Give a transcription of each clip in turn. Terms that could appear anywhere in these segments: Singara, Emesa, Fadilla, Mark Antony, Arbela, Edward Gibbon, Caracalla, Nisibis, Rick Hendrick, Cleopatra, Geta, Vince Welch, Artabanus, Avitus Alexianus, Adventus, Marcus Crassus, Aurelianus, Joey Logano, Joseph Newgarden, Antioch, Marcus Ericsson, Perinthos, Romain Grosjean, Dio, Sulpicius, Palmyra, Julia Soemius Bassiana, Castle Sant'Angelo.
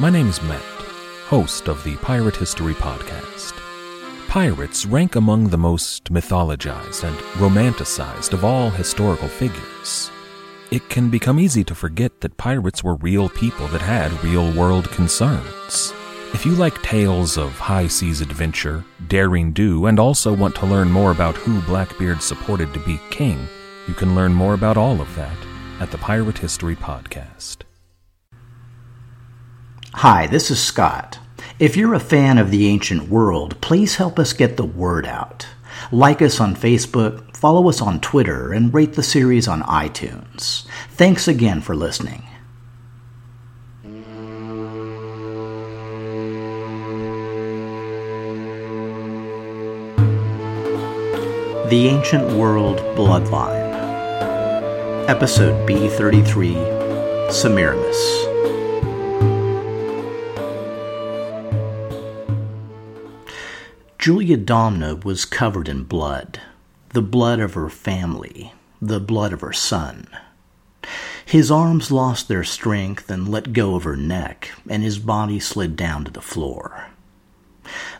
My name is Matt, host of the Pirate History Podcast. Pirates rank among the most mythologized and romanticized of all historical figures. It can become easy to forget that pirates were real people that had real-world concerns. If you like tales of high-seas adventure, daring do, and also want to learn more about who Blackbeard supported to be king, you can learn more about all of that at the Pirate History Podcast. Hi, this is Scott. If you're a fan of The Ancient World, please help us get the word out. Like us on Facebook, follow us on Twitter, and rate the series on iTunes. Thanks again for listening. The Ancient World Bloodline, Episode B33, Semiramis. Julia Domna was covered in blood, the blood of her family, the blood of her son. His arms lost their strength and let go of her neck, and his body slid down to the floor.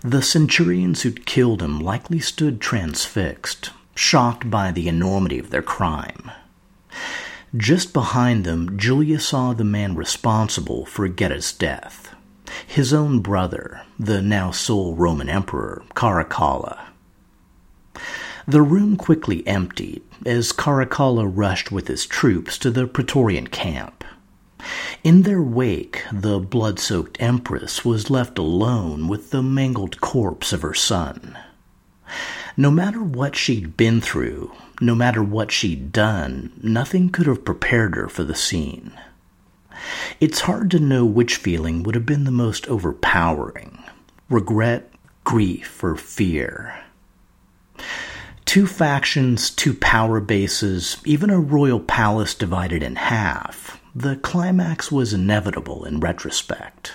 The centurions who'd killed him likely stood transfixed, shocked by the enormity of their crime. Just behind them, Julia saw the man responsible for Geta's death. His own brother, the now sole Roman emperor, Caracalla. The room quickly emptied as Caracalla rushed with his troops to the Praetorian camp. In their wake, the blood-soaked empress was left alone with the mangled corpse of her son. No matter what she'd been through, no matter what she'd done, nothing could have prepared her for the scene. It's hard to know which feeling would have been the most overpowering: regret, grief, or fear. Two factions, two power bases, even a royal palace divided in half. The climax was inevitable in retrospect.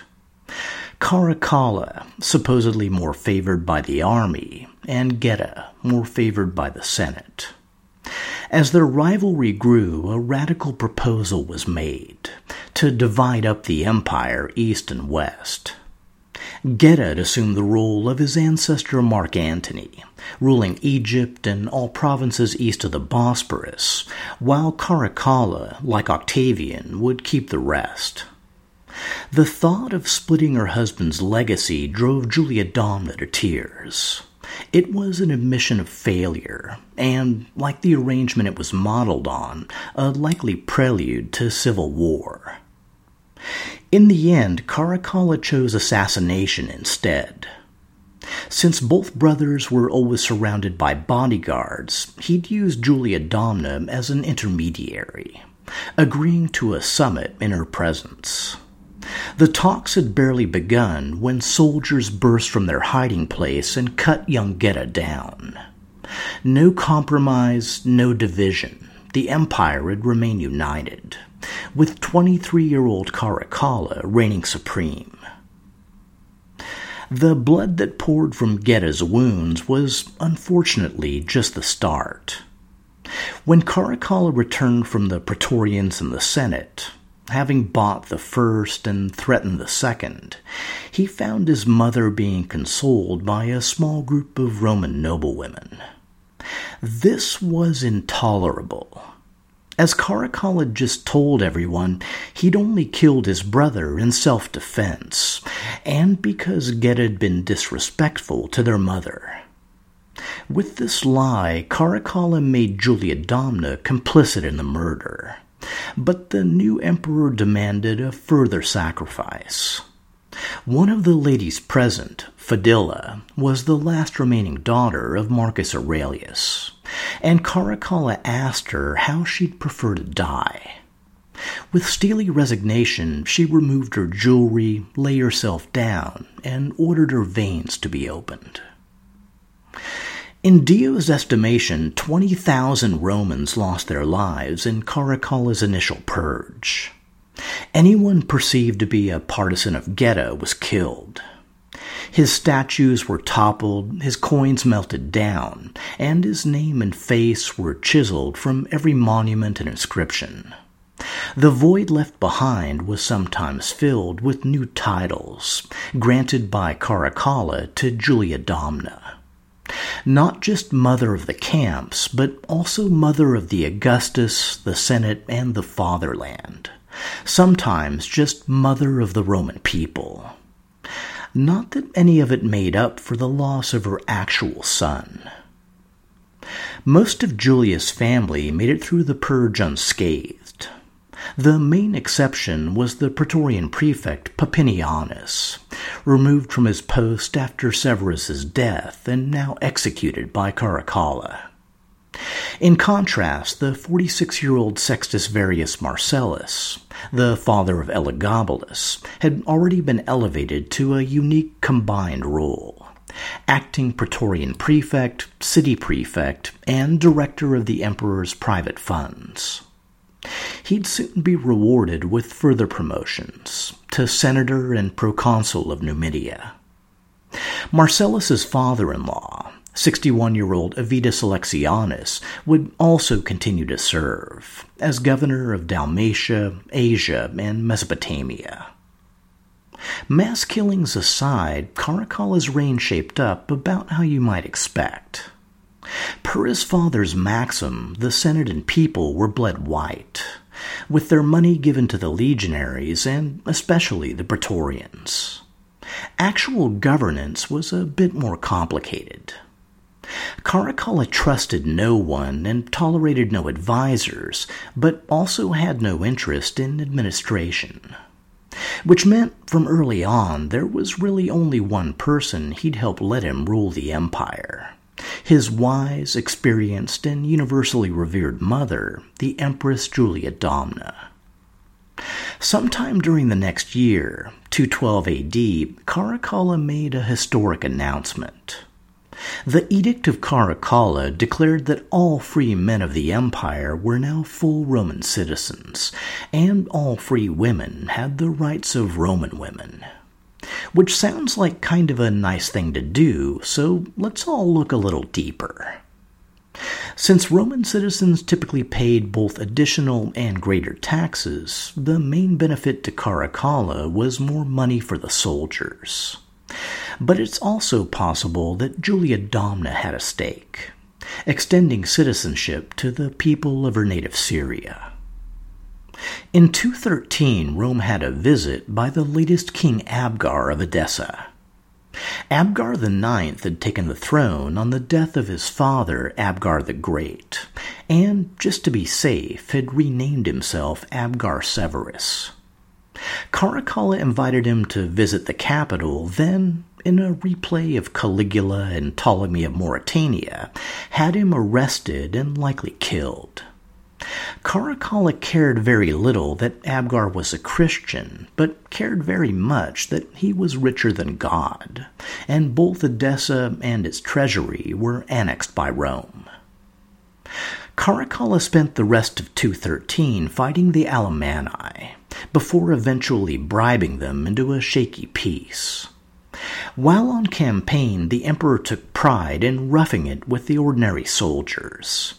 Caracalla, supposedly more favored by the army, and Geta, more favored by the Senate. As their rivalry grew, a radical proposal was made to divide up the empire east and west. Geta assumed the role of his ancestor Mark Antony, ruling Egypt and all provinces east of the Bosporus, while Caracalla, like Octavian, would keep the rest. The thought of splitting her husband's legacy drove Julia Domna to tears. It was an admission of failure, and, like the arrangement it was modeled on, a likely prelude to civil war. In the end, Caracalla chose assassination instead. Since both brothers were always surrounded by bodyguards, he'd used Julia Domna as an intermediary, agreeing to a summit in her presence. The talks had barely begun when soldiers burst from their hiding place and cut young Geta down. No compromise, no division. The empire would remain united, with 23-year-old Caracalla reigning supreme. The blood that poured from Geta's wounds was, unfortunately, just the start. When Caracalla returned from the Praetorians and the Senate, having bought the first and threatened the second, he found his mother being consoled by a small group of Roman noblewomen. This was intolerable. As Caracalla just told everyone, he'd only killed his brother in self-defense, and because Geta had been disrespectful to their mother. With this lie, Caracalla made Julia Domna complicit in the murder. But the new emperor demanded a further sacrifice. One of the ladies present, Fadilla, was the last remaining daughter of Marcus Aurelius, and Caracalla asked her how she'd prefer to die. With steely resignation, she removed her jewelry, lay herself down, and ordered her veins to be opened. In Dio's estimation, 20,000 Romans lost their lives in Caracalla's initial purge. Anyone perceived to be a partisan of Geta was killed. His statues were toppled, his coins melted down, and his name and face were chiseled from every monument and inscription. The void left behind was sometimes filled with new titles, granted by Caracalla to Julia Domna. Not just mother of the camps, but also mother of the Augustus, the Senate, and the fatherland. Sometimes just mother of the Roman people. Not that any of it made up for the loss of her actual son. Most of Julia's family made it through the purge unscathed. The main exception was the Praetorian prefect Papinianus, removed from his post after Severus's death and now executed by Caracalla. In contrast, the 46-year-old Sextus Varius Marcellus, the father of Elagabalus, had already been elevated to a unique combined role, acting Praetorian prefect, city prefect, and director of the emperor's private funds. He'd soon be rewarded with further promotions, to senator and proconsul of Numidia. Marcellus's father-in-law, 61-year-old Avitus Alexianus, would also continue to serve as governor of Dalmatia, Asia, and Mesopotamia. Mass killings aside, Caracalla's reign shaped up about how you might expect. Per his father's maxim, the Senate and people were bled white, with their money given to the legionaries and especially the Praetorians. Actual governance was a bit more complicated. Caracalla trusted no one and tolerated no advisors, but also had no interest in administration. Which meant, from early on, there was really only one person he'd help let him rule the empire. His wise, experienced, and universally revered mother, the Empress Julia Domna. Sometime during the next year, 212 AD, Caracalla made a historic announcement. The Edict of Caracalla declared that all free men of the empire were now full Roman citizens, and all free women had the rights of Roman women. Which sounds like kind of a nice thing to do, so let's all look a little deeper. Since Roman citizens typically paid both additional and greater taxes, the main benefit to Caracalla was more money for the soldiers. But it's also possible that Julia Domna had a stake, extending citizenship to the people of her native Syria. In 213, Rome had a visit by the latest King Abgar of Edessa. Abgar IX had taken the throne on the death of his father, Abgar the Great, and, just to be safe, had renamed himself Abgar Severus. Caracalla invited him to visit the capital, then, in a replay of Caligula and Ptolemy of Mauritania, had him arrested and likely killed. Caracalla cared very little that Abgar was a Christian, but cared very much that he was richer than God, and both Edessa and its treasury were annexed by Rome. Caracalla spent the rest of 213 fighting the Alemanni, before eventually bribing them into a shaky peace. While on campaign, the emperor took pride in roughing it with the ordinary soldiers.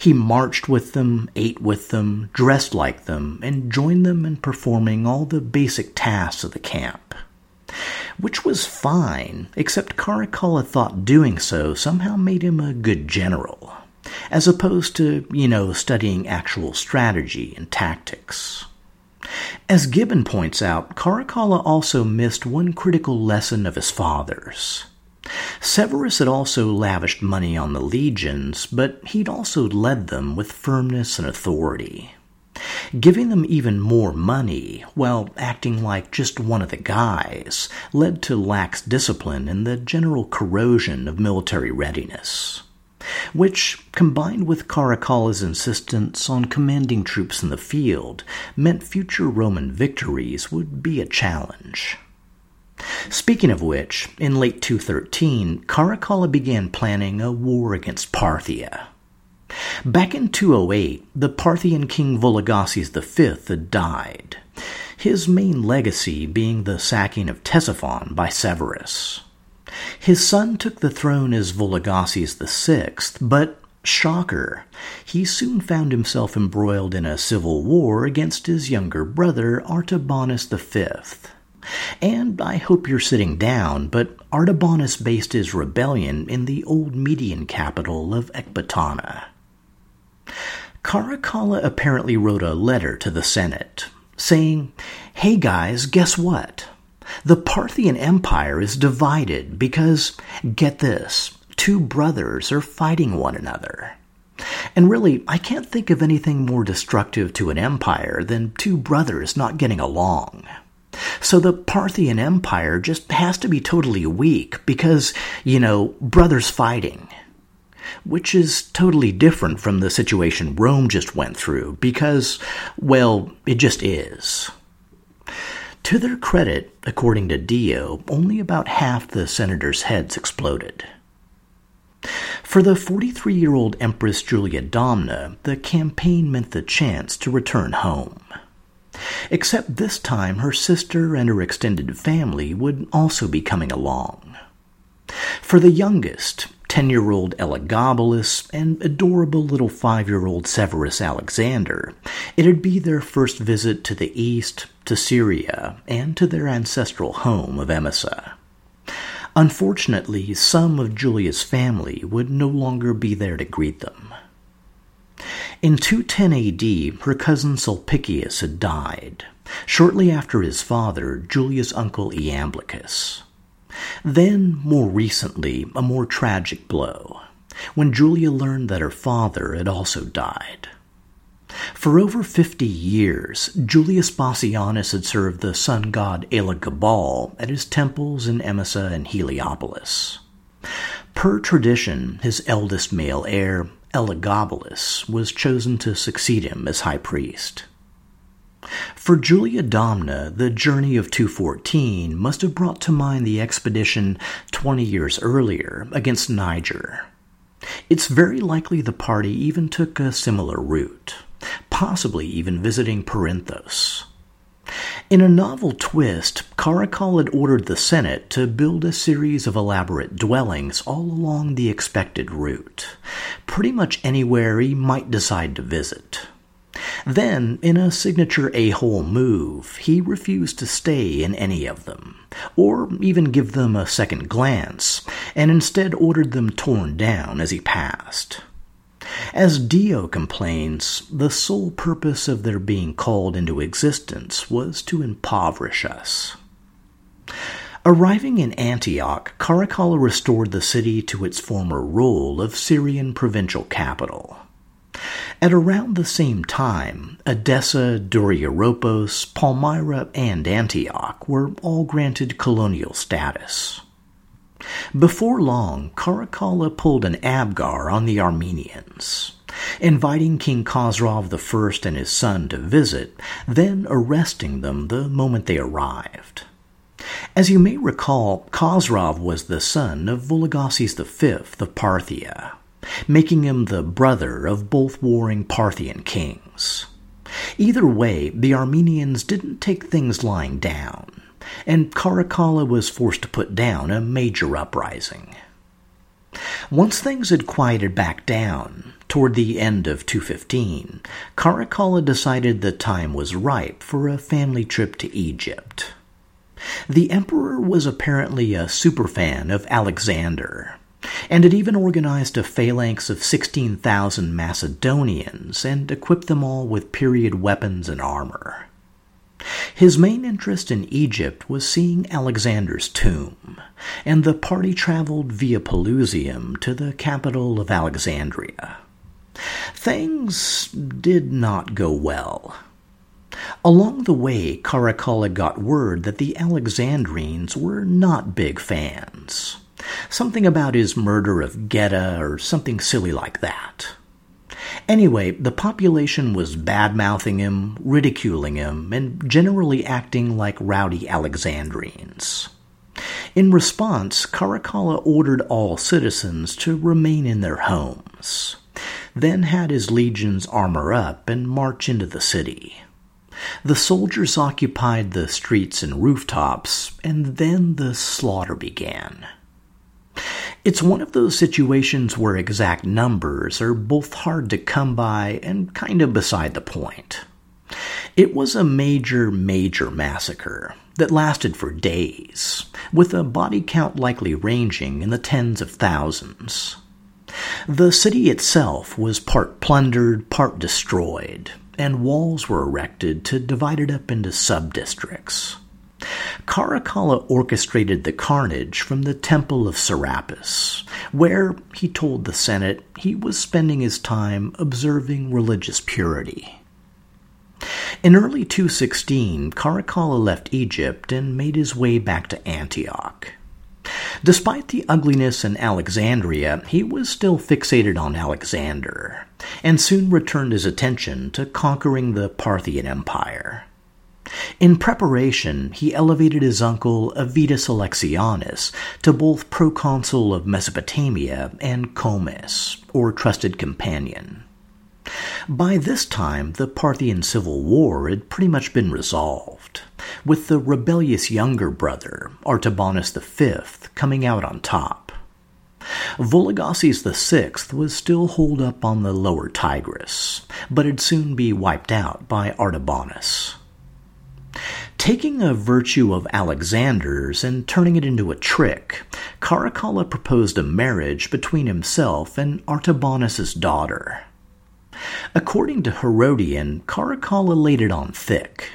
He marched with them, ate with them, dressed like them, and joined them in performing all the basic tasks of the camp. Which was fine, except Caracalla thought doing so somehow made him a good general, as opposed to, studying actual strategy and tactics. As Gibbon points out, Caracalla also missed one critical lesson of his father's. Severus had also lavished money on the legions, but he'd also led them with firmness and authority. Giving them even more money, while acting like just one of the guys, led to lax discipline and the general corrosion of military readiness. which, combined with Caracalla's insistence on commanding troops in the field, meant future Roman victories would be a challenge. Speaking of which, in late 213, Caracalla began planning a war against Parthia. Back in 208, the Parthian king Vologases V had died, his main legacy being the sacking of Ctesiphon by Severus. His son took the throne as Vologases VI, but, shocker, he soon found himself embroiled in a civil war against his younger brother Artabanus V. And I hope you're sitting down, but Artabanus based his rebellion in the old Median capital of Ecbatana. Caracalla apparently wrote a letter to the Senate, saying, "Hey guys, guess what? The Parthian Empire is divided because, get this, two brothers are fighting one another." And really, I can't think of anything more destructive to an empire than two brothers not getting along. So the Parthian Empire just has to be totally weak because, brothers fighting. Which is totally different from the situation Rome just went through because, well, it just is. To their credit, according to Dio, only about half the senators' heads exploded. For the 43-year-old Empress Julia Domna, the campaign meant the chance to return home. Except this time her sister and her extended family would also be coming along. For the youngest, 10-year-old Elagabalus and adorable little 5-year-old Severus Alexander, it'd be their first visit to the east, to Syria, and to their ancestral home of Emesa. Unfortunately, some of Julia's family would no longer be there to greet them. In 210 AD, her cousin Sulpicius had died, shortly after his father, Julia's uncle Iamblichus. Then, more recently, a more tragic blow, when Julia learned that her father had also died. For over 50 years, Julius Bassianus had served the sun god Elagabal at his temples in Emesa and Heliopolis. Per tradition, his eldest male heir, Elagabalus, was chosen to succeed him as high priest. For Julia Domna, the journey of 214 must have brought to mind the expedition 20 years earlier against Niger. It's very likely the party even took a similar route, possibly even visiting Perinthos. In a novel twist, Caracalla had ordered the Senate to build a series of elaborate dwellings all along the expected route, pretty much anywhere he might decide to visit. Then, in a signature a-hole move, he refused to stay in any of them, or even give them a second glance, and instead ordered them torn down as he passed. As Dio complains, the sole purpose of their being called into existence was to impoverish us. Arriving in Antioch, Caracalla restored the city to its former role of Syrian provincial capital. At around the same time, Edessa, Doryuropos, Palmyra, and Antioch were all granted colonial status. Before long, Caracalla pulled an Abgar on the Armenians, inviting King Khosrov I and his son to visit, then arresting them the moment they arrived. As you may recall, Khosrov was the son of Vologases V of Parthia, making him the brother of both warring Parthian kings. Either way, the Armenians didn't take things lying down, and Caracalla was forced to put down a major uprising. Once things had quieted back down, toward the end of 215, Caracalla decided the time was ripe for a family trip to Egypt. The emperor was apparently a superfan of Alexander, and had even organized a phalanx of 16,000 Macedonians and equipped them all with period weapons and armor. His main interest in Egypt was seeing Alexander's tomb, and the party traveled via Pelusium to the capital of Alexandria. Things did not go well. Along the way, Caracalla got word that the Alexandrines were not big fans, Something about his murder of Geta or something silly like that. Anyway, the population was bad-mouthing him, ridiculing him, and generally acting like rowdy Alexandrians. In response, Caracalla ordered all citizens to remain in their homes, then had his legions armor up and march into the city. The soldiers occupied the streets and rooftops, and then the slaughter began. It's one of those situations where exact numbers are both hard to come by and kind of beside the point. It was a major, major massacre that lasted for days, with a body count likely ranging in the tens of thousands. The city itself was part plundered, part destroyed, and walls were erected to divide it up into sub-districts. Caracalla orchestrated the carnage from the Temple of Serapis, where, he told the Senate, he was spending his time observing religious purity. In early 216, Caracalla left Egypt and made his way back to Antioch. Despite the ugliness in Alexandria, he was still fixated on Alexander, and soon returned his attention to conquering the Parthian Empire. In preparation, he elevated his uncle Avitus Alexianus to both proconsul of Mesopotamia and comes, or trusted companion. By this time, the Parthian civil war had pretty much been resolved, with the rebellious younger brother, Artabanus V, coming out on top. Vologases VI was still holed up on the lower Tigris, but would soon be wiped out by Artabanus. Taking a virtue of Alexander's and turning it into a trick, Caracalla proposed a marriage between himself and Artabanus's daughter. According to Herodian, Caracalla laid it on thick,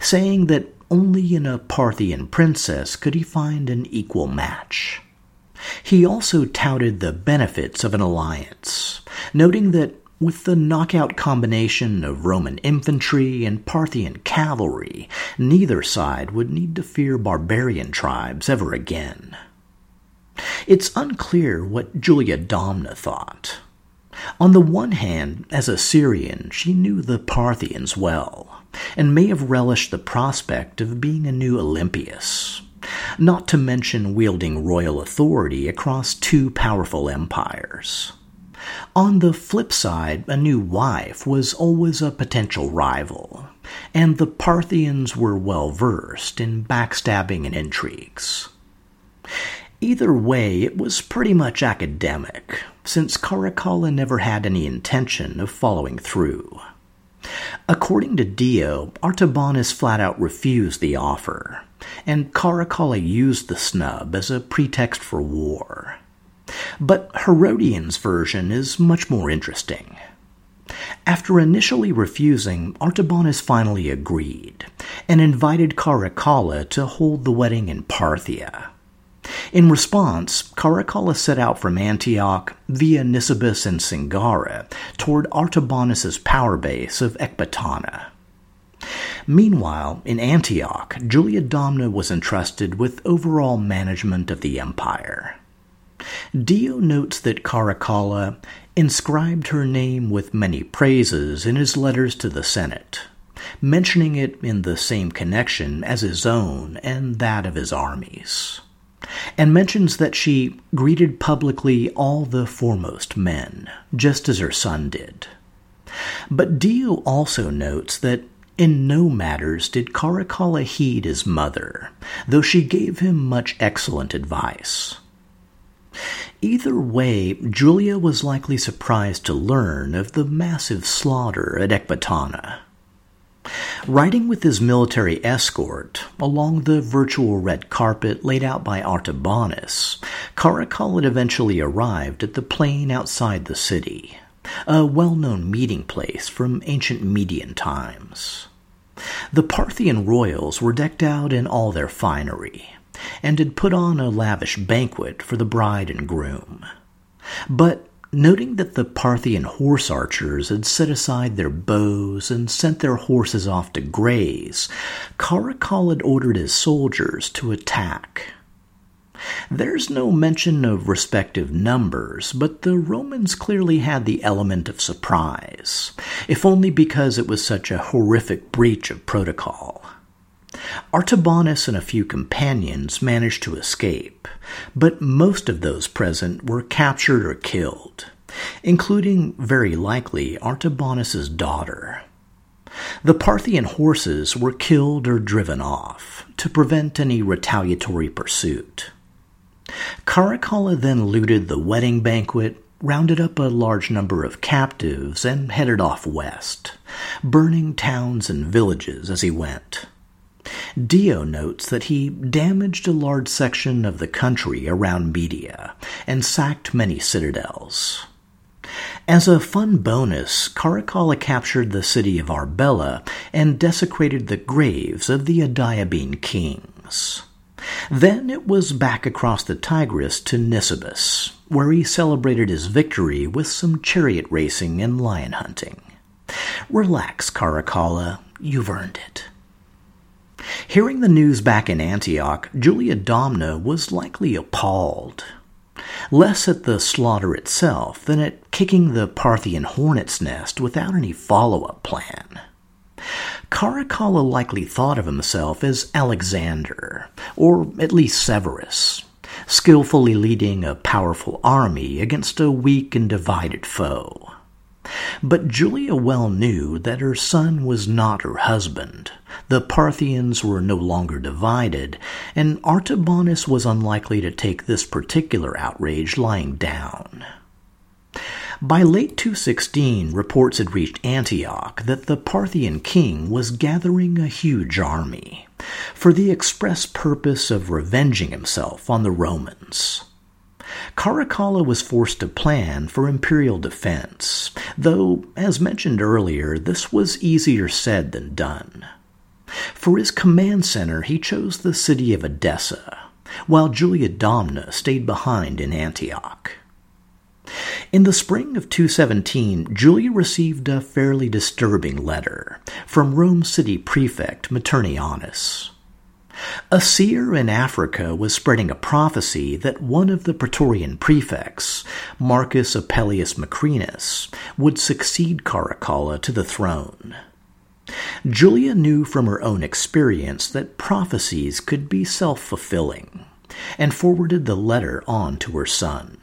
saying that only in a Parthian princess could he find an equal match. He also touted the benefits of an alliance, noting that with the knockout combination of Roman infantry and Parthian cavalry, neither side would need to fear barbarian tribes ever again. It's unclear what Julia Domna thought. On the one hand, as a Syrian, she knew the Parthians well, and may have relished the prospect of being a new Olympius, not to mention wielding royal authority across two powerful empires. On the flip side, a new wife was always a potential rival, and the Parthians were well-versed in backstabbing and intrigues. Either way, it was pretty much academic, since Caracalla never had any intention of following through. According to Dio, Artabanus flat-out refused the offer, and Caracalla used the snub as a pretext for war. But Herodian's version is much more interesting. After initially refusing, Artabanus finally agreed, and invited Caracalla to hold the wedding in Parthia. In response, Caracalla set out from Antioch via Nisibis and Singara toward Artabanus's power base of Ecbatana. Meanwhile, in Antioch, Julia Domna was entrusted with overall management of the empire. Dio notes that Caracalla inscribed her name with many praises in his letters to the Senate, mentioning it in the same connection as his own and that of his armies, and mentions that she greeted publicly all the foremost men, just as her son did. But Dio also notes that in no matters did Caracalla heed his mother, though she gave him much excellent advice. Either way, Julia was likely surprised to learn of the massive slaughter at Ecbatana. Riding with his military escort along the virtual red carpet laid out by Artabanus, Caracalla eventually arrived at the plain outside the city, a well-known meeting place from ancient Median times. The Parthian royals were decked out in all their finery, and had put on a lavish banquet for the bride and groom. But noting that the Parthian horse archers had set aside their bows and sent their horses off to graze, Caracalla ordered his soldiers to attack. There's no mention of respective numbers, but the Romans clearly had the element of surprise, if only because it was such a horrific breach of protocol. Artabanus and a few companions managed to escape, but most of those present were captured or killed, including, very likely, Artabanus's daughter. The Parthian horses were killed or driven off to prevent any retaliatory pursuit. Caracalla then looted the wedding banquet, rounded up a large number of captives, and headed off west, burning towns and villages as he went. Dio notes that he damaged a large section of the country around Media and sacked many citadels. As a fun bonus, Caracalla captured the city of Arbela and desecrated the graves of the Adiabene kings. Then it was back across the Tigris to Nisibis, where he celebrated his victory with some chariot racing and lion hunting. Relax, Caracalla, you've earned it. Hearing the news back in Antioch, Julia Domna was likely appalled, less at the slaughter itself than at kicking the Parthian hornet's nest without any follow-up plan. Caracalla likely thought of himself as Alexander, or at least Severus, skillfully leading a powerful army against a weak and divided foe. But Julia well knew that her son was not her husband, the Parthians were no longer divided, and Artabanus was unlikely to take this particular outrage lying down. By late 216, reports had reached Antioch that the Parthian king was gathering a huge army, for the express purpose of revenging himself on the Romans. Caracalla was forced to plan for imperial defense, though, as mentioned earlier, this was easier said than done. For his command center, he chose the city of Edessa, while Julia Domna stayed behind in Antioch. In the spring of 217, Julia received a fairly disturbing letter from Rome city prefect Maternianus. A seer in Africa was spreading a prophecy that one of the Praetorian prefects, Marcus Apellius Macrinus, would succeed Caracalla to the throne. Julia knew from her own experience that prophecies could be self-fulfilling, and forwarded the letter on to her son.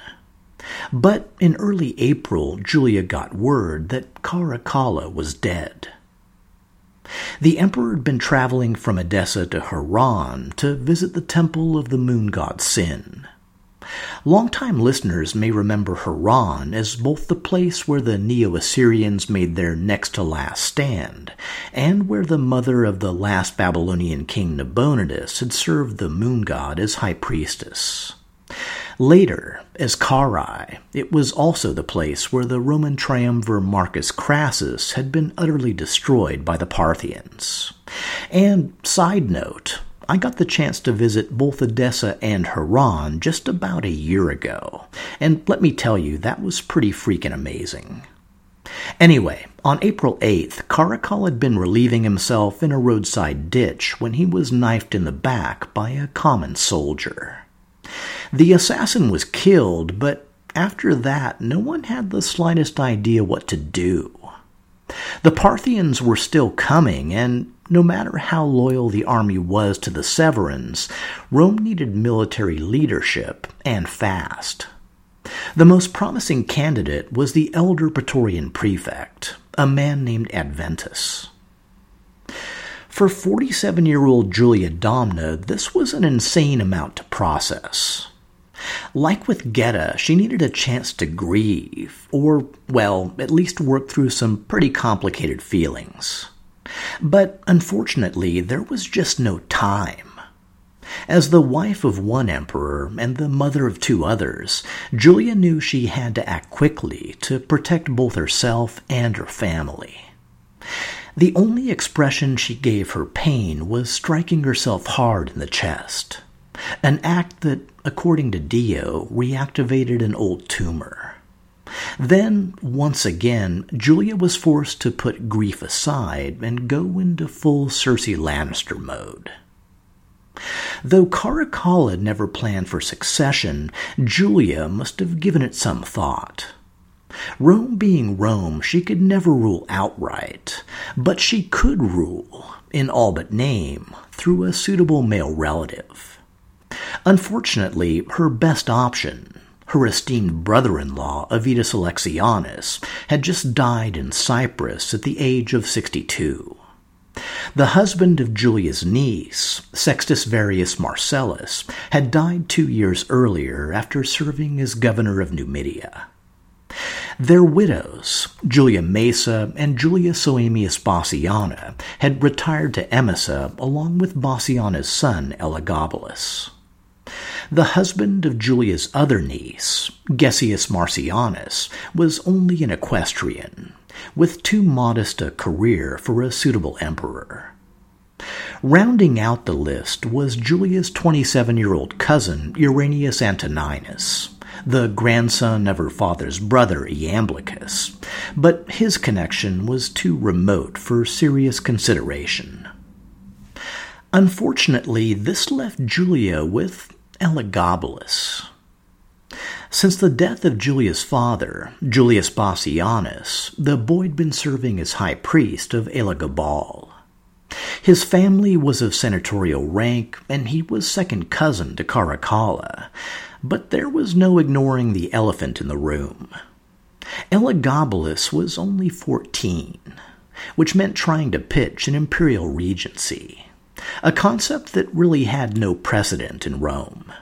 But in early April, Julia got word that Caracalla was dead. The emperor had been traveling from Edessa to Haran to visit the temple of the moon god Sin. Longtime listeners may remember Haran as both the place where the Neo-Assyrians made their next-to-last stand, and where the mother of the last Babylonian king Nabonidus had served the moon god as high priestess. Later, as Carrhae, it was also the place where the Roman triumvir Marcus Crassus had been utterly destroyed by the Parthians. And, side note, I got the chance to visit both Edessa and Haran just about a year ago, and let me tell you, that was pretty freaking amazing. Anyway, on April 8th, Caracalla had been relieving himself in a roadside ditch when he was knifed in the back by a common soldier. The assassin was killed, but after that, no one had the slightest idea what to do. The Parthians were still coming, and no matter how loyal the army was to the Severans, Rome needed military leadership, and fast. The most promising candidate was the elder Praetorian prefect, a man named Adventus. For 47-year-old Julia Domna, this was an insane amount to process. Like with Geta, she needed a chance to grieve, or, well, at least work through some pretty complicated feelings. But unfortunately, there was just no time. As the wife of one emperor and the mother of two others, Julia knew she had to act quickly to protect both herself and her family. The only expression she gave her pain was striking herself hard in the chest, an act that, according to Dio, reactivated an old tumor. Then, once again, Julia was forced to put grief aside and go into full Cersei Lannister mode. Though Caracalla never planned for succession, Julia must have given it some thought. Rome being Rome, she could never rule outright, but she could rule, in all but name, through a suitable male relative. Unfortunately, her best option, her esteemed brother-in-law, Avitus Alexianus, had just died in Cyprus at the age of 62. The husband of Julia's niece, Sextus Varius Marcellus, had died 2 years earlier after serving as governor of Numidia. Their widows, Julia Mesa and Julia Soemius Bassiana, had retired to Emesa along with Bassiana's son, Elagabalus. The husband of Julia's other niece, Gessius Marcianus, was only an equestrian, with too modest a career for a suitable emperor. Rounding out the list was Julia's 27-year-old cousin, Uranius Antoninus, the grandson of her father's brother, Iamblichus, but his connection was too remote for serious consideration. Unfortunately, this left Julia with Elagabalus. Since the death of Julia's father, Julius Bassianus, the boy'd been serving as high priest of Elagabal. His family was of senatorial rank, and he was second cousin to Caracalla, but there was no ignoring the elephant in the room. Elagabalus was only 14, which meant trying to pitch an imperial regency, a concept that really had no precedent in Rome.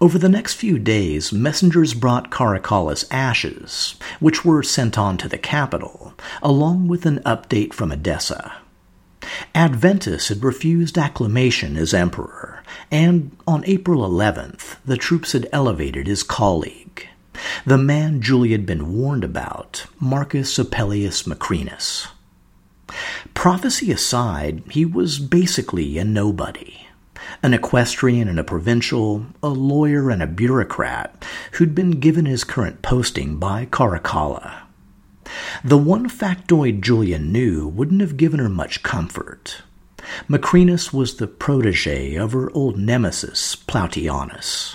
Over the next few days, messengers brought Caracalla's ashes, which were sent on to the capital, along with an update from Edessa. Adventus had refused acclamation as emperor, and on April 11th, the troops had elevated his colleague, the man Julia had been warned about, Marcus Apellius Macrinus. Prophecy aside, he was basically a nobody, an equestrian and a provincial, a lawyer and a bureaucrat who'd been given his current posting by Caracalla. The one factoid Julia knew wouldn't have given her much comfort. Macrinus was the protege of her old nemesis, Plautianus.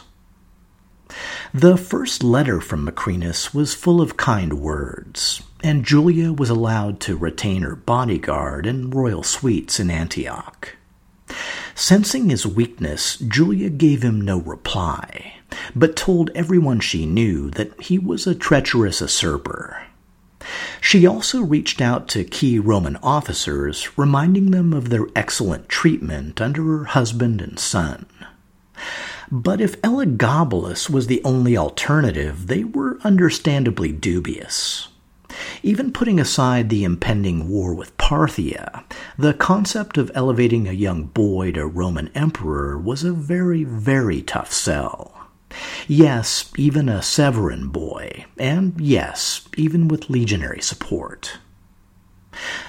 The first letter from Macrinus was full of kind words, and Julia was allowed to retain her bodyguard and royal suites in Antioch. Sensing his weakness, Julia gave him no reply, but told everyone she knew that he was a treacherous usurper. She also reached out to key Roman officers, reminding them of their excellent treatment under her husband and son. But if Elagabalus was the only alternative, they were understandably dubious. Even putting aside the impending war with Parthia, the concept of elevating a young boy to Roman emperor was a very, very tough sell. Yes, even a Severan boy, and yes, even with legionary support.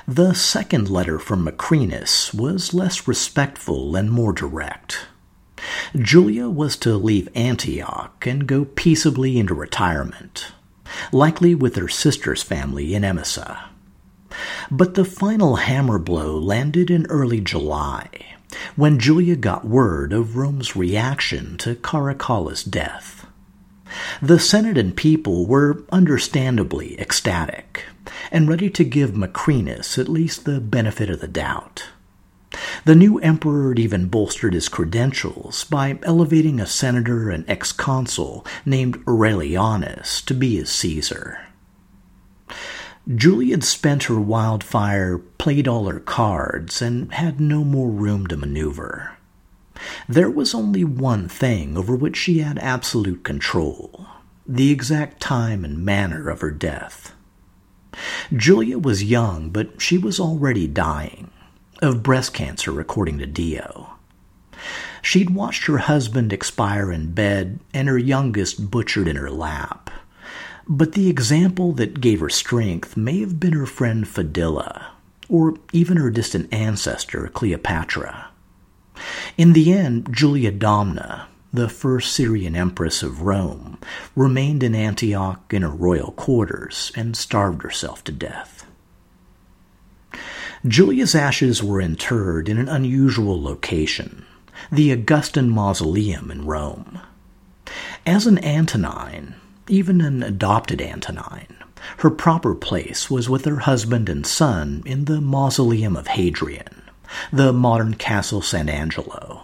The second letter from Macrinus was less respectful and more direct. Julia was to leave Antioch and go peaceably into retirement, likely with her sister's family in Emesa. But the final hammer blow landed in early July, when Julia got word of Rome's reaction to Caracalla's death. The Senate and people were understandably ecstatic, and ready to give Macrinus at least the benefit of the doubt. The new emperor had even bolstered his credentials by elevating a senator and ex-consul named Aurelianus to be his Caesar. Julia had spent her wildfire, played all her cards, and had no more room to maneuver. There was only one thing over which she had absolute control: the exact time and manner of her death. Julia was young, but she was already dying, of breast cancer, according to Dio. She'd watched her husband expire in bed and her youngest butchered in her lap. But the example that gave her strength may have been her friend Fadilla, or even her distant ancestor Cleopatra. In the end, Julia Domna, the first Syrian empress of Rome, remained in Antioch in her royal quarters and starved herself to death. Julia's ashes were interred in an unusual location, the Augustan Mausoleum in Rome. As an Antonine, even an adopted Antonine, her proper place was with her husband and son in the Mausoleum of Hadrian, the modern Castle Sant'Angelo.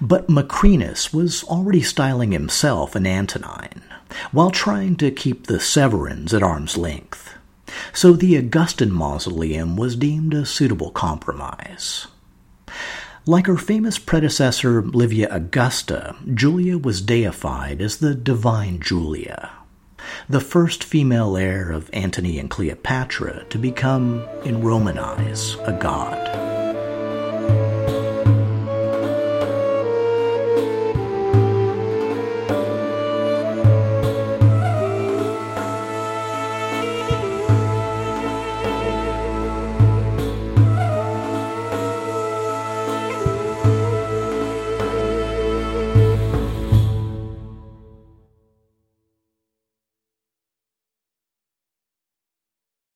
But Macrinus was already styling himself an Antonine, while trying to keep the Severans at arm's length, so the Augustan Mausoleum was deemed a suitable compromise. Like her famous predecessor Livia Augusta, Julia was deified as the Divine Julia, the first female heir of Antony and Cleopatra to become, in Roman eyes, a god.